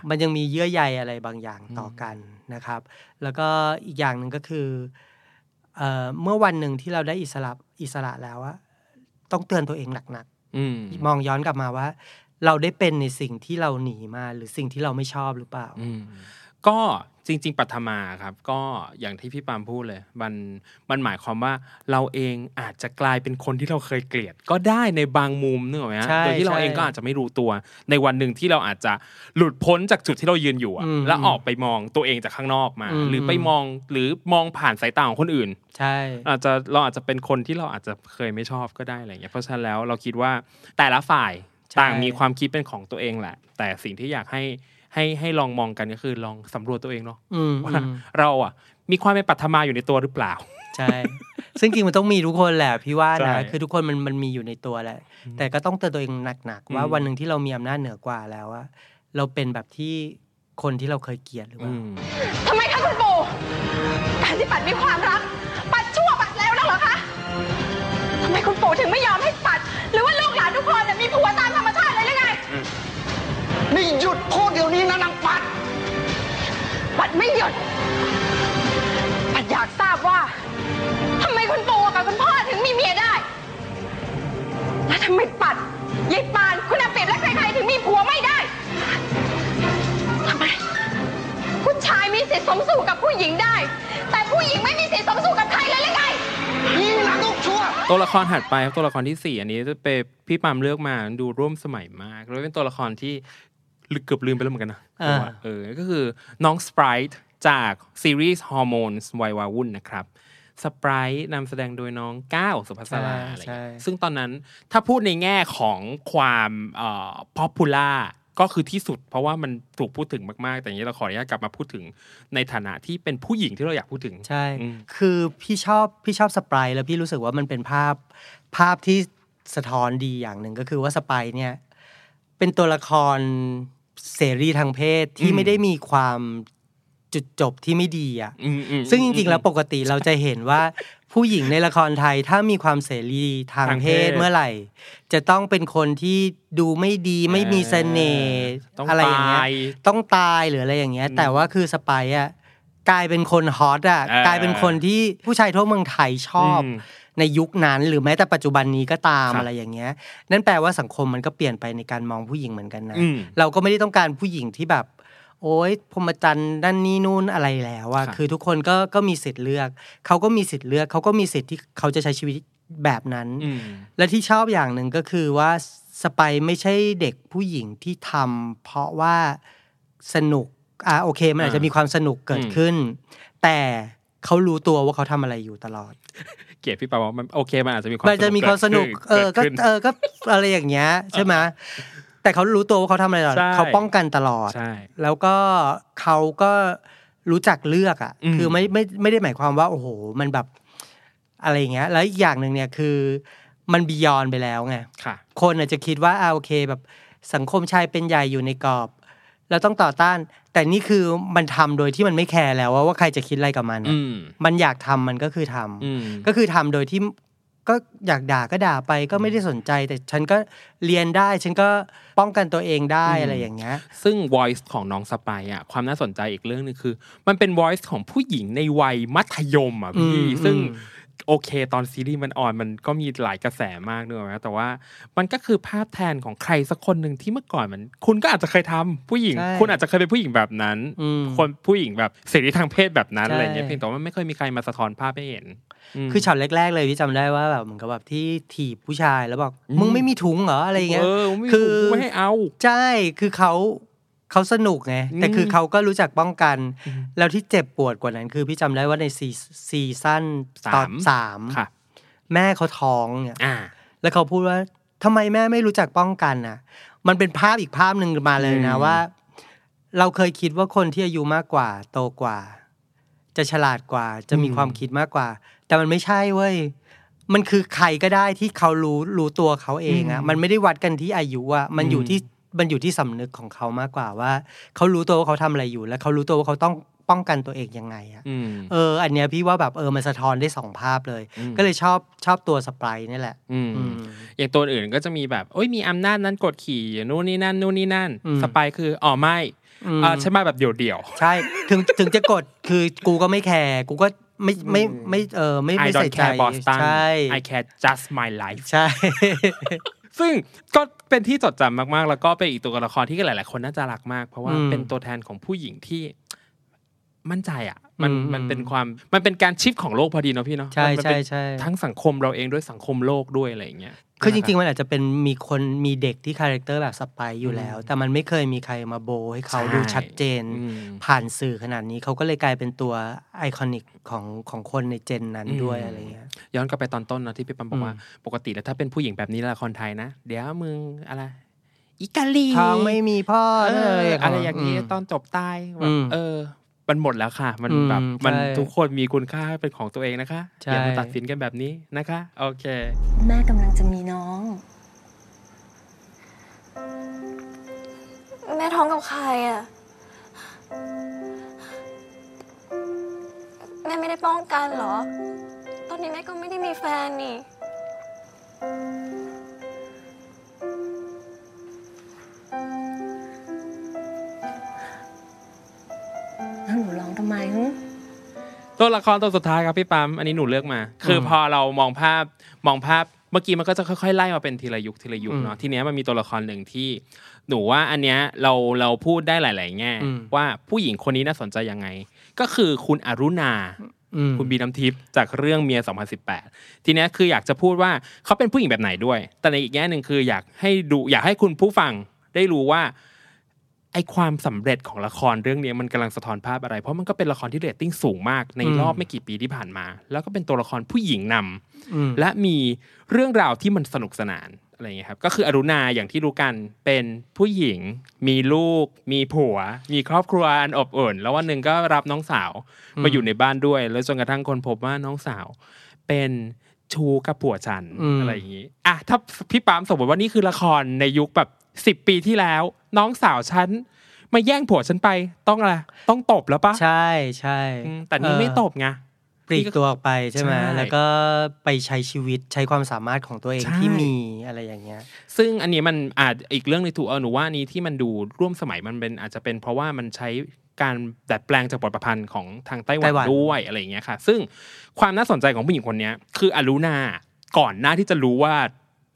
มันยังมีเยื่อใยอะไรบางอย่างต่อกันนะครับแล้วก็อีกอย่างนึงก็คือเอ่อเมื่อวันนึงที่เราได้อิสระอิสระแล้วอะต้องเตือนตัวเองหนักๆมองย้อนกลับมาว่าเราได้เป็นในสิ่งที่เราหนีมาหรือสิ่งที่เราไม่ชอบหรือเปล่าก็จริงๆปัทมาครับก็อย่างที่พี่ปามพูดเลยมันมันหมายความว่าเราเองอาจจะกลายเป็นคนที่เราเคยเกลียดก็ได้ในบางมุมนึกออกมั้ยฮะโดยที่เราเองก็อาจจะไม่รู้ตัวในวันนึงที่เราอาจจะหลุดพ้นจากจุดที่เรายืนอยู่อะแล้วออกไปมองตัวเองจากข้างนอกมาหรือไปมองหรือมองผ่านสายตาของคนอื่นใช่อาจจะเราอาจจะเป็นคนที่เราอาจจะเคยไม่ชอบก็ได้อะไรอย่างเงี้ยเพราะฉะนั้นแล้วเราคิดว่าแต่ละฝ่ายต่างมีความคิดเป็นของตัวเองแหละแต่สิ่งที่อยากให้ให้ให้ลองมองกันก็คือลองสำรวจตัวเองเนาะว่าเราอ่ะมีความเป็นปัทมาอยู่ในตัวหรือเปล่าใช่ซึ่งจริงมันต้องมีทุกคนแหละพี่ว่านะคือทุกคนมันมันมีอยู่ในตัวแหละแต่ก็ต้องเตือนตัวเองหนักๆว่าวันนึงที่เรามีอำนาจเหนือกว่าแล้วอ่ะเราเป็นแบบที่คนที่เราเคยเกลียดหรือเปล่าทำไมคะคุณปู่การที่ปัดมีความรักปัดชั่วปัดแล้วนักเหรอคะทำไมคุณปู่ถึงไม่ยอมให้ปัดหรือว่าลูกหลานทุกคนน่ะมีผัวตามธรรมชาติเลยหรือไงนี่หยุดพูดเดี๋ยวนี้นะนางปัดปัดไม่หยุดปัดอยากทราบว่าทำไมคุณปู่กับคุณพ่อถึงมีเมียได้และทำไมปัดยายปานคุณอาเป็ดและใครๆถึงมีผัวไม่ได้ทำไมผู้ชายมีสิทธิสมสู่กับผู้หญิงได้แต่ผู้หญิงไม่มีสิทธิสมสู่กับใครเลยหรือไงตัวละครถัดไปครับตัวละครที่สี่อันนี้จะเป็นพี่ปามเลือกมาดูร่วมสมัยมากแล้วเป็นตัวละครที่เกือบลืมไปแล้วเหมือนกันนะเออก็คือน้องสไปร์ทจากซีรีส์ฮอร์โมนวัยวาวุ่นนะครับสไปร์ทนำแสดงโดยน้องก้าวสุภัสราอะไรซึ่งตอนนั้นถ้าพูดในแง่ของความเอ่อป๊อปปูล่าก็คือที่สุดเพราะว่ามันถูกพูดถึงมากๆแต่อย่างนี้เราขออนุญาตกลับมาพูดถึงในฐานะที่เป็นผู้หญิงที่เราอยากพูดถึงใช่คือพี่ชอบพี่ชอบสไปร์แล้วพี่รู้สึกว่ามันเป็นภาพภาพที่สะท้อนดีอย่างหนึ่งก็คือว่าสไปร์เนี่ยเป็นตัวละครเสรีทางเพศที่ไม่ได้มีความจุดจบที่ไม่ดีอ่ะซึ่งจริงๆแล้วปกติเราจะเห็นว่าผู้หญิงในละครไทยถ้ามีความเสรีทางเพศเมื่อไหร่จะต้องเป็นคนที่ดูไม่ดีไม่มีเสน่ห์อะไรอย่างเงี้ยต้องตายหรืออะไรอย่างเงี้ยแต่ว่าคือสไปอ่ะ กลายเป็นคนฮอตอ่ะกลายเป็นคนที่ผู้ชายทั่วเมืองไทยชอบในยุคนั้นหรือแม้แต่ปัจจุบันนี้ก็ตามอะไรอย่างเงี้ยนั่นแปลว่าสังคมมันก็เปลี่ยนไปในการมองผู้หญิงเหมือนกันนะเราก็ไม่ได้ต้องการผู้หญิงที่แบบโอ๊ยพรหมจรรย์ด้านนี้นู่นอะไรแล้วอ่ะคือทุกคนก็ก็มีสิทธิ์เลือกเขาก็มีสิทธิ์เลือกเขาก็มีสิทธิ์ที่เขาจะใช้ชีวิตแบบนั้นและที่ชอบอย่างนึงก็คือว่าสไปไม่ใช่เด็กผู้หญิงที่ทำเพราะว่าสนุกอ่ะโอเคมันอาจจะมีความสนุกเกิดขึ้นแต่เขารู้ตัวว่าเขาทำอะไรอยู่ตลอดเกลียดพี่ปาว่ามันโอเคมันอาจจะมีความมันจะมีความสนุกเออก็เออก็อะไรอย่างเงี้ยใช่ไหมแต่เขารู้ตัวว่าเขาทำอะไรตลอดเขาป้องกันตลอดแล้วก็เขาก็รู้จักเลือกอ่ะคือไม่ไม่ไม่ได้หมายความว่าโอ้โหมันแบบอะไรอย่างเงี้ยแล้วอีกอย่างนึงเนี่ยคือมันบียอนไปแล้วไงคนอาจจะคิดว่าอ่าโอเคแบบสังคมชายเป็นใหญ่อยู่ในกรอบเราต้องต่อต้านแต่นี่คือมันทำโดยที่มันไม่แคร์แล้วว่าว่าใครจะคิดอะไรกับมันมันอยากทำมันก็คือทำก็คือทำโดยที่ก็อยากด่าก็ด่าไปก็ไม่ได้สนใจแต่ฉันก็เรียนได้ฉันก็ป้องกันตัวเองได้อะไรอย่างเงี้ยซึ่ง voice ของน้องสไปอ่ะความน่าสนใจอีกเรื่องนึงคือมันเป็น voice ของผู้หญิงในวัยมัธยมอ่ะพี่ซึ่งโอเคตอนซีรีส์มันออนมันก็มีหลายกระแสมากด้วยนะแต่ว่ามันก็คือภาพแทนของใครสักคนนึงที่เมื่อก่อนมันคุณก็อาจจะเคยทำผู้หญิงคุณอาจจะเคยเป็นผู้หญิงแบบนั้นคนผู้หญิงแบบเสรีทางเพศแบบนั้นอะไรเงี้ยเพียงแต่ว่าไม่เคยมีใครมาสะท้อนภาพให้เห็นคือช็อตแรกๆเลยพี่จำได้ว่าแบบเหมือนกับแบบที่ถีบผู้ชายแล้วบอกมึงไม่มีถุงเหรออะไรเงี้ยคือไม่ให้เอาใช่คือเขาเขาสนุกไงแต่คือเขาก็รู้จักป้องกันแล้วที่เจ็บปวดกว่านั้นคือพี่จำได้ว่าในซีซั่นตอนสามแม่เขาท้องเนี่ยแล้วเขาพูดว่าทำไมแม่ไม่รู้จักป้องกันอ่ะมันเป็นภาพอีกภาพหนึ่งมาเลยนะว่าเราเคยคิดว่าคนที่อายุมากกว่าโตกว่าจะฉลาดกว่าจะมีความคิดมากกว่าแต่มันไม่ใช่เว้ยมันคือใครก็ได้ที่เขารู้รู้ตัวเขาเองอ่ะมันไม่ได้วัดกันที่อายุอ่ะมันอยู่ที่มันอยู่ที่สำนึกของเขามากกว่าว่าเขารู้ตัวว่าเขาทำอะไรอยู่และเขารู้ตัวว่าเขาต้องป้องกันตัวเองยังไงอ่ะเอออันเนี้ยพี่ว่าแบบเออมันสะท้อนได้สองภาพเลยก็เลยชอบชอบตัวสไปร์นี่แหละอย่างตัวอื่นก็จะมีแบบโอ้ยมีอำนาจนั้นกดขี่นู่นนี่นั่นนู่นนี่นั่นสไปร์คืออ๋อไม่อ่าใช่มาแบบเดี่ยวๆใช่ถึงถึงจะกดคือกูก็ไม่แคร์กูก็ไม่ไม่ไม่เออไม่ไม่ใส่ใจใช่ I care just my life ใช่ซึ่งก็เป็นที่จดจำมากๆแล้วก็เป็นอีกตัวละครที่หลายๆคนน่าจะรักมากเพราะว่าเป็นตัวแทนของผู้หญิงที่มั่นใจอ่ะมันมันเป็นความมันเป็นการชิฟของโลกพอดีเนาะพี่เนาะใช่ใช่ใช่ทั้งสังคมเราเองด้วยสังคมโลกด้วยอะไรอย่างเงี้ยคือจริงๆมันอาจจะเป็นมีคนมีเด็กที่คาแรคเตอร์แบบสไปอยู่แล้วแต่มันไม่เคยมีใครมาโบให้เขาดูชัดเจนผ่านสื่อขนาดนี้เขาก็เลยกลายเป็นตัวไอคอนิกของของคนในเจนนั้นด้วยอะไรเงี้ยย้อนกลับไปตอนต้นเนาะที่พี่ปั๊มบอกว่าปกติแล้วถ้าเป็นผู้หญิงแบบนี้ละครไทยนะเดี๋ยวมึงอะไรอิกาลีท้องไม่มีพ่อเลยอะไรอย่างนี้ตอนจบตายแบบเออมันหมดแล้วค่ะมันแบบมันทุกคนมีคุณค่าเป็นของตัวเองนะคะอย่ามาตัดสินกันแบบนี้นะคะโอเคแม่กำลังจะมีน้องแม่ท้องกับใครอ่ะแม่ไม่ได้ป้องกันหรอตอนนี้แม่ก็ไม่ได้มีแฟนนี่หนูร้องทำไมหึตัวละครตัวสุดท้ายครับพี่ปั๊มอันนี้หนูเลือกมาคือพอเรามองภาพมองภาพเมื่อกี้มันก็จะค่อยๆไล่มาเป็นทีละยุคทีละยุคเนาะทีเนี้ยมันมีตัวละครหนึ่งที่หนูว่าอันเนี้ยเราเราพูดได้หลายๆแง่ว่าผู้หญิงคนนี้น่าสนใจยังไงก็คือคุณอรุณาคุณบีน้ำทิพย์จากเรื่องเมียสองพันสิบแปดทีเนี้ยคืออยากจะพูดว่าเขาเป็นผู้หญิงแบบไหนด้วยแต่ในอีกแง่นึงคืออยากให้ดูอยากให้คุณผู้ฟังได้รู้ว่าไอความสำเร็จของละครเรื่องนี้มันกำลังสะท้อนภาพอะไรเพราะมันก็เป็นละครที่เรตติ้งสูงมากในรอบไม่กี่ปีที่ผ่านมาแล้วก็เป็นตัวละครผู้หญิงนำและมีเรื่องราวที่มันสนุกสนานอะไรอย่างนี้ครับก็คืออรุณาอย่างที่รู้กันเป็นผู้หญิงมีลูกมีผัวมีครอบครัวอันอบอุ่นแล้ววันหนึ่งก็รับน้องสาวมาอยู่ในบ้านด้วยแล้วจนกระทั่งคนพบว่าน้องสาวเป็นชูกับผัวฉันอะไรอย่างนี้อ่ะถ้าพี่ปั๊มสมมติว่านี่คือละครในยุคแบบสิบปีที่แล้วน้องสาวฉันมาแย่งผัวฉันไปต้องอะไรต้องตบแล้วปะใช่ใช่แต่นี่ไม่ตบไงปลีกตัวออกไปใช่ไหมแล้วก็ไปใช้ชีวิตใช้ความสามารถของตัวเองที่มีอะไรอย่างเงี้ยซึ่งอันนี้มันอาจอีกเรื่องในถูกเออหนูว่านี้ที่มันดูร่วมสมัยมันเป็นอาจจะเป็นเพราะว่ามันใช้ การดัดแปลงจากบทประพันธ์ของทางไต้หวันด้วยอะไรอย่างเงี้ยค่ะซึ่งความน่าสนใจของผู้หญิงคนนี้คืออรุณาก่อนหน้าที่จะรู้ว่า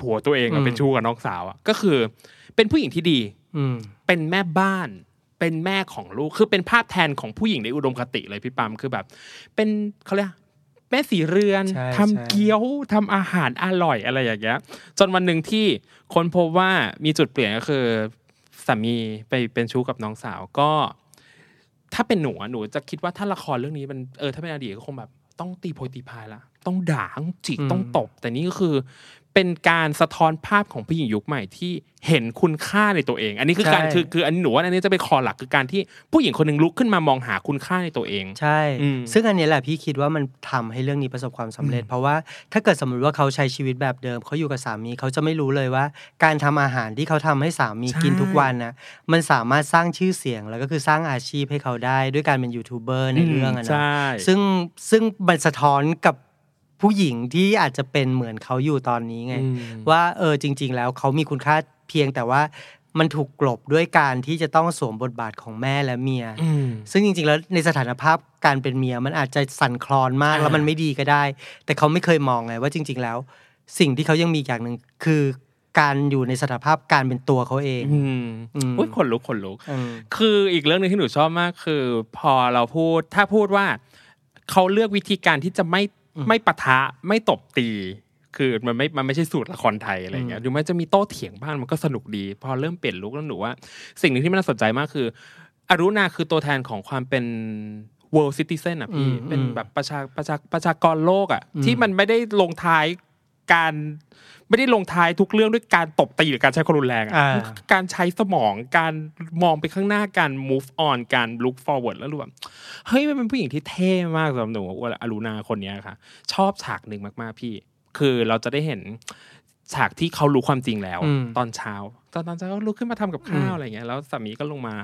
ผัวตัวเองเป็นชู้กับน้องสาวอ่ะก็คือเป็นผู้หญิงที่ดีเป็นแม่บ้านเป็นแม่ของลูกคือเป็นภาพแทนของผู้หญิงในอุดมคติเลยพี่ปามคือแบบเป็นเขาเรียกแม่สีเรือนทำเกี๊ยวทำอาหารอร่อยอะไรอย่างเงี้ยจนวันหนึ่งที่คนพบว่ามีจุดเปลี่ยนก็คือสามีไปเป็นชู้กับน้องสาวก็ถ้าเป็นหนูหนูจะคิดว่าถ้าละครเรื่องนี้มันเออถ้าเป็นอดีตก็คงแบบต้องตีโพยตีพายละต้องด่าต้องจิกต้องตบแต่นี่ก็คือเป็นการสะท้อนภาพของผู้หญิงยุคใหม่ที่เห็นคุณค่าในตัวเองอันนี้คือการคือคืออันนี้หนูว่าอันนี้จะเป็นคอหลักคือการที่ผู้หญิงคนนึงลุกขึ้นมามองหาคุณค่าในตัวเองใช่ซึ่งอันนี้แหละพี่คิดว่ามันทำให้เรื่องนี้ประสบความสำเร็จเพราะว่าถ้าเกิดสมมติว่าเขาใช้ชีวิตแบบเดิมเขาอยู่กับสามีเขาจะไม่รู้เลยว่าการทำอาหารที่เขาทำให้สามีกินทุกวันนะมันสามารถสร้างชื่อเสียงแล้วก็คือสร้างอาชีพให้เขาได้ด้วยการเป็นยูทูบเบอร์ในเรื่องอ่ะนะซึ่งซึ่งมันสะท้อนกับผู้หญิงที่อาจจะเป็นเหมือนเขาอยู่ตอนนี้ไงว่าเออจริงๆแล้วเขามีคุณค่าเพียงแต่ว่ามันถูกกลบด้วยการที่จะต้องสวมบทบาทของแม่และเมียซึ่งจริงๆแล้วในสถานภาพการเป็นเมียมันอาจจะสั่นคลอนมากแล้วมันไม่ดีก็ได้แต่เขาไม่เคยมองไงว่าจริงๆแล้วสิ่งที่เขายังมีอย่างนึงคือการอยู่ในสถานภาพการเป็นตัวเขาเองอุ้ยขนลุกขนลุกคืออีกเรื่องนึงที่หนูชอบมากคือพอเราพูดถ้าพูดว่าเขาเลือกวิธีการที่จะไม่ไม่ปะทะไม่ตบตีคือมันไม่มันไม่ใช่สูตรละครไทยอะไรเงี้ยดูมันจะมีโต้เถียงบ้างมันก็สนุกดีพอเริ่มเปลี่ยนลุคแล้วหนูว่าสิ่งหนึ่งที่มันน่าสนใจมากคืออรุณาคือตัวแทนของความเป็น world citizen อ่ะพี่เป็นแบบประชาประชาประชากรโลกอ่ะที่มันไม่ได้ลงท้ายการไม่ได้ลงท้ายทุกเรื่องด้วยการตบตีหรือการใช้ความรุนแรงอ่ะการใช้สมองการมองไปข้างหน้าการ move on การ look forward แล้วรู้แบบเฮ้ยมันเป็นผู้หญิงที่เท่มากสำหรับหนูอรุณาคนนี้ค่ะชอบฉากหนึ่งมากๆพี่คือเราจะได้เห็นฉากที่เขารู้ความจริงแล้วตอนเช้าตอนตอนเช้าลุกขึ้นมาทำกับข้าวอะไรอย่างเงี้ยแล้วสามีก็ลงมา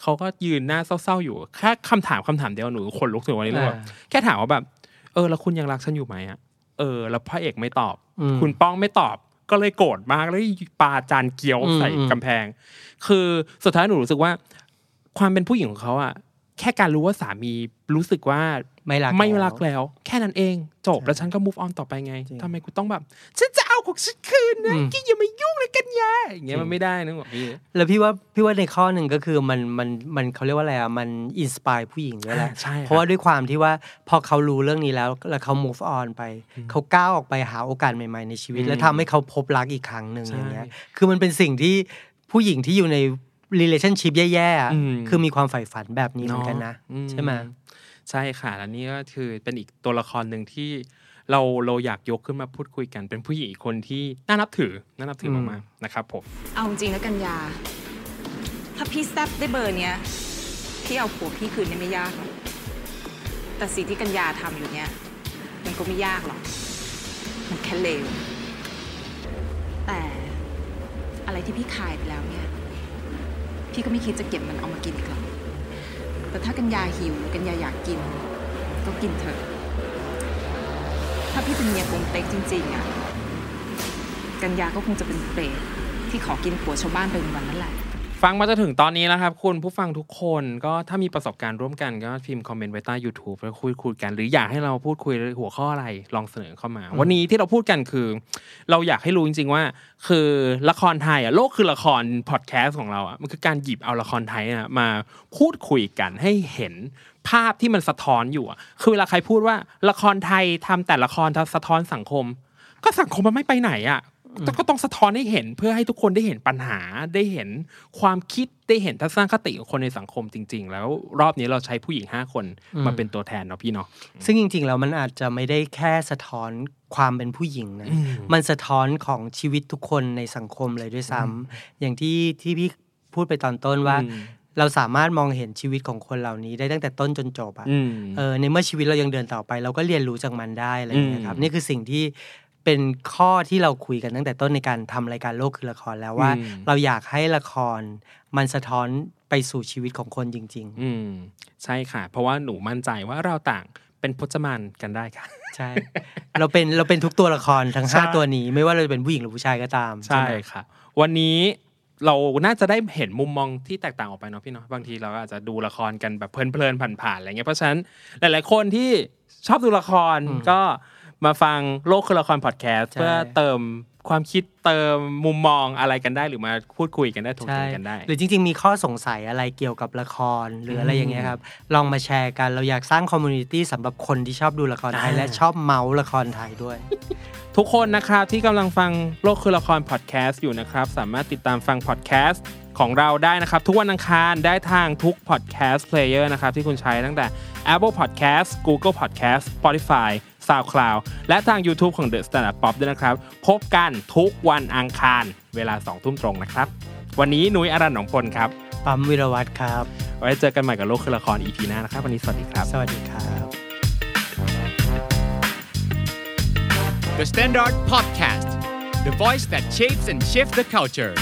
เขาก็ยืนหน้าเศร้าๆอยู่แค่คำถามคำถามเดียวหนูขนลุกถึงวันนี้เลยแบบแค่ถามว่าแบบเออแล้วคุณยังรักฉันอยู่ไหมอ่ะเออแล้วพระเอกไม่ตอบคุณป้องไม่ตอบก็เลยโกรธมากแล้วปาจานเกี๊ยวใส่กำแพงคือสุดท้ายหนูรู้สึกว่าความเป็นผู้หญิงของเขาอ่ะแค่การรู้ว่าสามีรู้สึกว่าไม่รักไม่รักแล้วแค่นั้นเองจบแล้วฉันก็ move on ต่อไปไงทำไมกูต้องแบบฉันจะเอาของฉันคืนนะกิ๊กอย่ามายุ่งเลยกันยาอย่างเงี้ยมันไม่ได้นะบอกพี่แล้วพี่ว่าพี่ว่าในข้อหนึ่งก็คือมันมันมันเขาเรียกว่าอะไรอ่ะมันอินสปายผู้หญิงด้วยแหละเพราะว่าด้วยความที่ว่าพอเขารู้เรื่องนี้แล้วแล้วเขา move on ไปเขาก้าวออกไปหาโอกาสใหม่ๆในชีวิตแล้วทำให้เขาพบรักอีกครั้งหนึ่งอย่างเงี้ยคือมันเป็นสิ่งที่ผู้หญิงที่อยู่ใน relationship แย่ๆคือมีความใฝ่ฝันแบบนี้เหมือนกันนะใช่ไหมใช่ค่ะแล้วนี่ก็คือเป็นอีกตัวละครหนึ่งที่เราเราอยากยกขึ้นมาพูดคุยกันเป็นผู้หญิงอีกคนที่น่านับถือน่านับถือมากๆนะครับผมเอาจริงนะกัญญาถ้าพี่แซบได้เบอร์เนี้ยพี่เอาผัวพี่คืนไม่ยากหรอกแต่สิ่งที่กัญญาทำอยู่เนี้ยมันก็ไม่ยากหรอกมันแค่เลวแต่อะไรที่พี่ขายไปแล้วเนี้ยพี่ก็ไม่คิดจะเก็บมันเอามากินอีกหรอกแต่ถ้ากัญญาหิวกัญญาอยากกินก็กินเถอะถ้าพี่เป็นเมียกงเต็กจริงๆอ่ะกัญญาก็คงจะเป็นเปรตที่ขอกินผัวชาวบ้านไปวันนั้นแหละฟังมาจนถึงตอนนี้แล้วครับคุณผู้ฟังทุกคนก็ถ้ามีประสบการณ์ร่วมกันก็พิมพ์คอมเมนต์ไว้ใต้ YouTube แล้วคุยคุยกันหรืออยากให้เราพูดคุยหัวข้ออะไรลองเสนอเข้ามาวันนี้ที่เราพูดกันคือเราอยากให้รู้จริงๆว่าคือละครไทยอ่ะโลกคือละครพอดแคสต์ของเราอ่ะมันคือการหยิบเอาละครไทยนะมาพูดคุยกันให้เห็นภาพที่มันสะท้อนอยู่อ่ะคือเวลาใครพูดว่าละครไทยทำแต่ละครสะท้อนสังคมก็สังคมมันไม่ไปไหนอ่ะก็ต้องสะท้อนให้เห็นเพื่อให้ทุกคนได้เห็นปัญหาได้เห็นความคิดได้เห็นทัศนคติของคนในสังคมจริงๆแล้วรอบนี้เราใช้ผู้หญิงห้าคนมาเป็นตัวแทนเนาะพี่เนาะซึ่งจริงๆแล้วมันอาจจะไม่ได้แค่สะท้อนความเป็นผู้หญิงนะมันสะท้อนของชีวิตทุกคนในสังคมเลยด้วยซ้ำอย่างที่ที่พี่พูดไปตอนต้นว่าเราสามารถมองเห็นชีวิตของคนเหล่านี้ได้ตั้งแต่ต้นจนจบอ่ะเออในเมื่อชีวิตเรายังเดินต่อไปเราก็เรียนรู้จากมันได้อะไรอย่างเงี้ยครับนี่คือสิ่งที่เป็นข้อที่เราคุยกันตั้งแต่ต้นในการทำรายการโลกคือละครแล้วว่าเราอยากให้ละครมันสะท้อนไปสู่ชีวิตของคนจริงๆอืมใช่ค่ะเพราะว่าหนูมั่นใจว่าเราต่างเป็นพจมานกันได้ค่ะใช่เราเป็นเราเป็นทุกตัวละครทั้งห้าตัวนี้ไม่ว่าเราจะเป็นผู้หญิงหรือผู้ชายก็ตามใช่ค่ะวันนี้ เราน่าจะได้เห็นมุมมองที่แตกต่างออกไปเนาะพี่เนาะบางทีเราอาจจะดูละครกันแบบเพลินๆผ่านๆอะไรเงี้ยเพราะฉะนั้นหลายๆคนที่ชอบดูละครก็มาฟังโลกคือละครพอดแคสต์เพื่อเติมความคิดเติมมุมมองอะไรกันได้หรือมาพูดคุยกันได้ถกเถียงกันได้หรือจริงๆมีข้อสงสัยอะไรเกี่ยวกับละครหรืออะไรอย่างเงี้ยครับลองมาแชร์กันเราอยากสร้างคอมมูนิตี้สำหรับคนที่ชอบดูละครไทยและชอบเมาส์ละครไทยด้วย ทุกคนนะครับที่กำลังฟังโลกคือละครพอดแคสต์อยู่นะครับสามารถติดตามฟังพอดแคสต์ของเราได้นะครับทุกวันอังคารได้ทางทุกพอดแคสต์เพลเยอร์นะครับที่คุณใช้ตั้งแต่ Apple Podcast Google Podcast Spotify SoundCloud และทาง YouTube ของ The Standard Pop ด้วยนะครับพบกันทุกวันอังคารเวลา สองทุ่มตรงนะครับวันนี้นุ้ยอรัญหนองพลครับปั๊มวิรวัฒน์ครับไว้เจอกันใหม่กับโลกคือละคร อี พี หน้านะครับวันนี้สวัสดีครับสวัสดีครับ The Standard Podcast The Voice that shapes and shifts the culture